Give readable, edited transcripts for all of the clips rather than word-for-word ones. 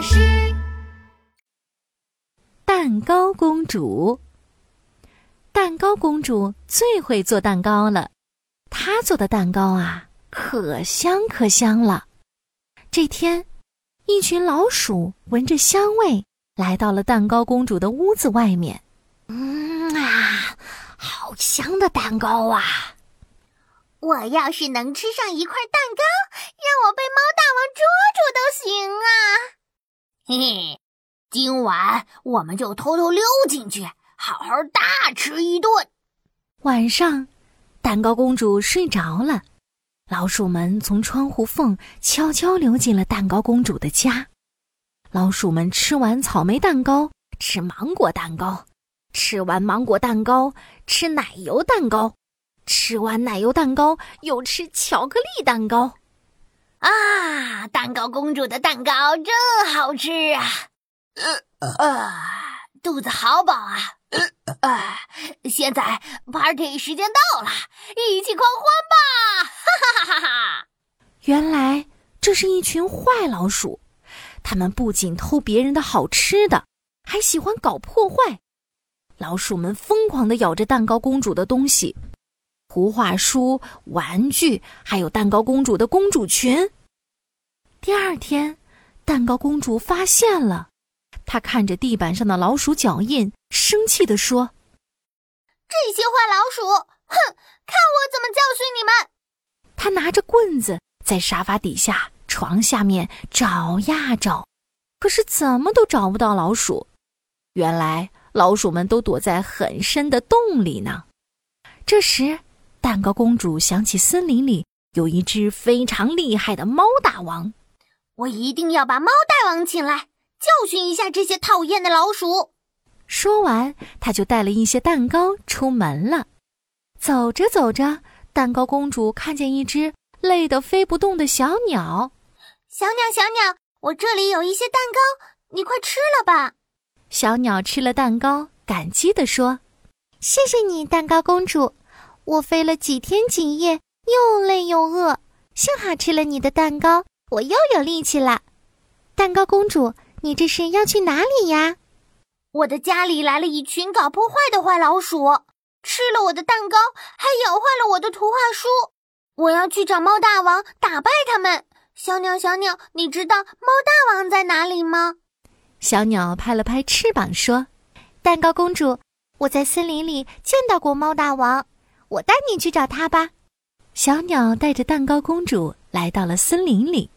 巴士。蛋糕公主，蛋糕公主最会做蛋糕了，她做的蛋糕啊，可香可香了。这天，一群老鼠闻着香味来到了蛋糕公主的屋子外面。好香的蛋糕啊！我要是能吃上一块蛋糕，让我被猫大王捉住都行啊！嘿嘿，今晚我们就偷偷溜进去，好好大吃一顿。晚上，蛋糕公主睡着了，老鼠们从窗户缝悄悄溜进了蛋糕公主的家。老鼠们吃完草莓蛋糕，吃芒果蛋糕，吃完芒果蛋糕，吃奶油蛋糕，吃完奶油蛋糕，又吃巧克力蛋糕。啊，蛋糕公主的蛋糕真好吃啊！肚子好饱啊！现在 party 时间到了，一起狂欢吧！哈哈哈哈！原来这是一群坏老鼠，他们不仅偷别人的好吃的，还喜欢搞破坏。老鼠们疯狂地咬着蛋糕公主的东西，图画书、玩具，还有蛋糕公主的公主裙。第二天，蛋糕公主发现了，她看着地板上的老鼠脚印，生气地说：“这些坏老鼠，哼，看我怎么教训你们！”她拿着棍子在沙发底下、床下面找呀找，可是怎么都找不到老鼠。原来老鼠们都躲在很深的洞里呢。这时，蛋糕公主想起森林里有一只非常厉害的猫大王，我一定要把猫大王请来，教训一下这些讨厌的老鼠。说完，她就带了一些蛋糕出门了。走着走着，蛋糕公主看见一只累得飞不动的小鸟。小鸟，小鸟，我这里有一些蛋糕，你快吃了吧。小鸟吃了蛋糕，感激地说：“谢谢你，蛋糕公主，我飞了几天几夜，又累又饿，幸好吃了你的蛋糕，我又有力气了。”蛋糕公主，你这是要去哪里呀？我的家里来了一群搞破坏的坏老鼠，吃了我的蛋糕，还咬坏了我的图画书。我要去找猫大王，打败他们。小鸟，小鸟，你知道猫大王在哪里吗？小鸟拍了拍翅膀说：“蛋糕公主，我在森林里见到过猫大王，我带你去找他吧。”小鸟带着蛋糕公主来到了森林里。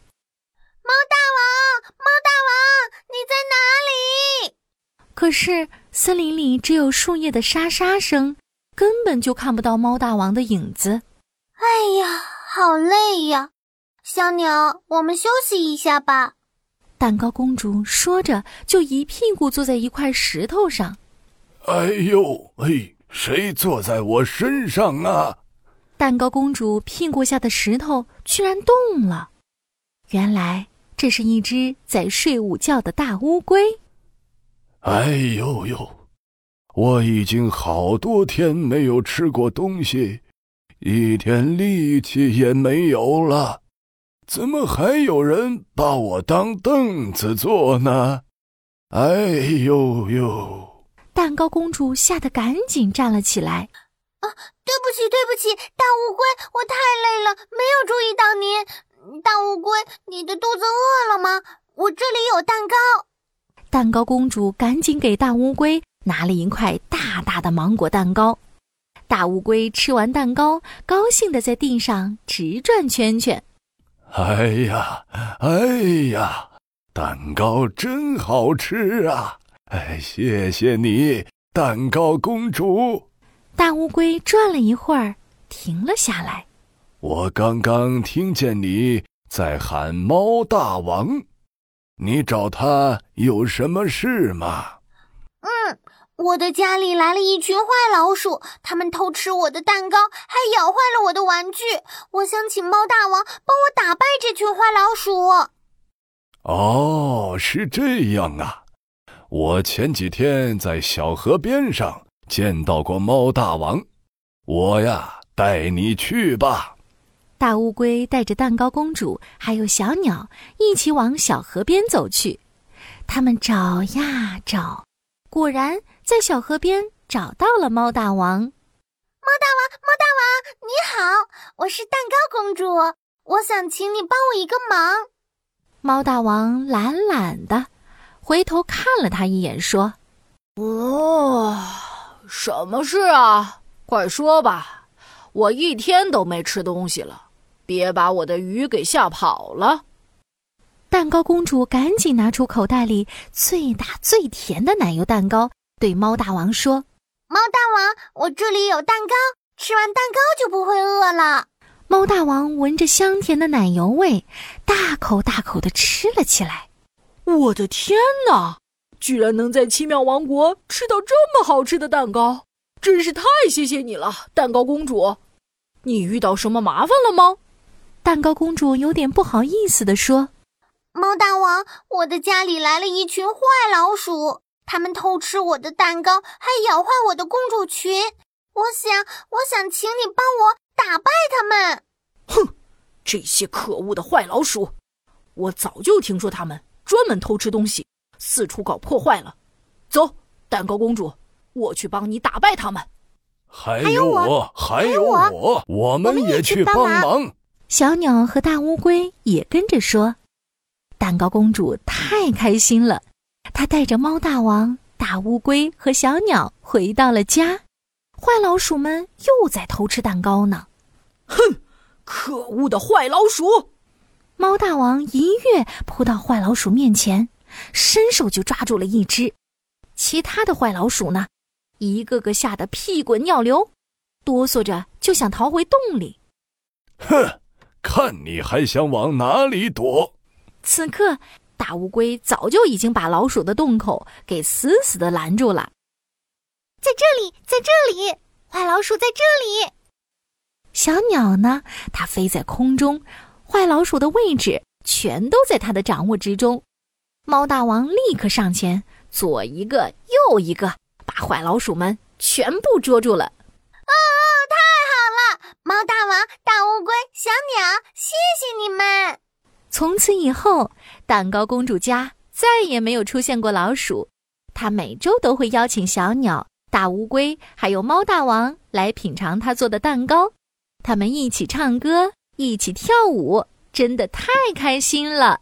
猫大王，猫大王，你在哪里？可是森林里只有树叶的沙沙声，根本就看不到猫大王的影子。哎呀，好累呀！小鸟，我们休息一下吧。蛋糕公主说着就一屁股坐在一块石头上。哎呦，哎，谁坐在我身上啊？蛋糕公主屁股下的石头居然动了。原来这是一只在睡午觉的大乌龟。哎呦呦，我已经好多天没有吃过东西，一点力气也没有了。怎么还有人把我当凳子坐呢？哎呦呦！蛋糕公主吓得赶紧站了起来。对不起，对不起，大乌龟，我太累了，没有注意到您。大乌龟，你的肚子饿了吗？我这里有蛋糕。蛋糕公主赶紧给大乌龟拿了一块大大的芒果蛋糕。大乌龟吃完蛋糕，高兴地在地上直转圈圈。哎呀，哎呀，蛋糕真好吃啊！哎，谢谢你，蛋糕公主。大乌龟转了一会儿，停了下来。我刚刚听见你在喊猫大王，你找他有什么事吗？我的家里来了一群坏老鼠，他们偷吃我的蛋糕，还咬坏了我的玩具。我想请猫大王帮我打败这群坏老鼠。哦，是这样啊。我前几天在小河边上见到过猫大王，我呀，带你去吧。大乌龟带着蛋糕公主还有小鸟一起往小河边走去。他们找呀找，果然在小河边找到了猫大王。猫大王，你好，我是蛋糕公主，我想请你帮我一个忙。猫大王懒懒的回头看了他一眼，说：什么事啊？快说吧，我一天都没吃东西了，别把我的鱼给吓跑了。蛋糕公主赶紧拿出口袋里最大最甜的奶油蛋糕，对猫大王说：猫大王，我这里有蛋糕，吃完蛋糕就不会饿了。猫大王闻着香甜的奶油味，大口大口地吃了起来。我的天哪，居然能在奇妙王国吃到这么好吃的蛋糕，真是太谢谢你了，蛋糕公主。你遇到什么麻烦了吗？蛋糕公主有点不好意思地说：猫大王，我的家里来了一群坏老鼠，他们偷吃我的蛋糕，还咬坏我的公主裙，我想请你帮我打败他们。哼，这些可恶的坏老鼠，我早就听说他们专门偷吃东西，四处搞破坏了。走，蛋糕公主，我去帮你打败他们。还有我，我们也去帮忙。小鸟和大乌龟也跟着说。蛋糕公主太开心了，她带着猫大王、大乌龟和小鸟回到了家。坏老鼠们又在偷吃蛋糕呢。哼，可恶的坏老鼠！猫大王一跃扑到坏老鼠面前，伸手就抓住了一只。其他的坏老鼠呢，一个个吓得屁滚尿流，哆嗦着就想逃回洞里。哼，看你还想往哪里躲！此刻，大乌龟早就已经把老鼠的洞口给死死地拦住了。在这里，坏老鼠在这里。小鸟呢，它飞在空中，坏老鼠的位置全都在它的掌握之中。猫大王立刻上前，左一个右一个，把坏老鼠们全部捉住了。太好了，猫大王、大乌龟、小鸟，谢谢你们。从此以后，蛋糕公主家再也没有出现过老鼠，她每周都会邀请小鸟、大乌龟还有猫大王来品尝她做的蛋糕，他们一起唱歌，一起跳舞，真的太开心了。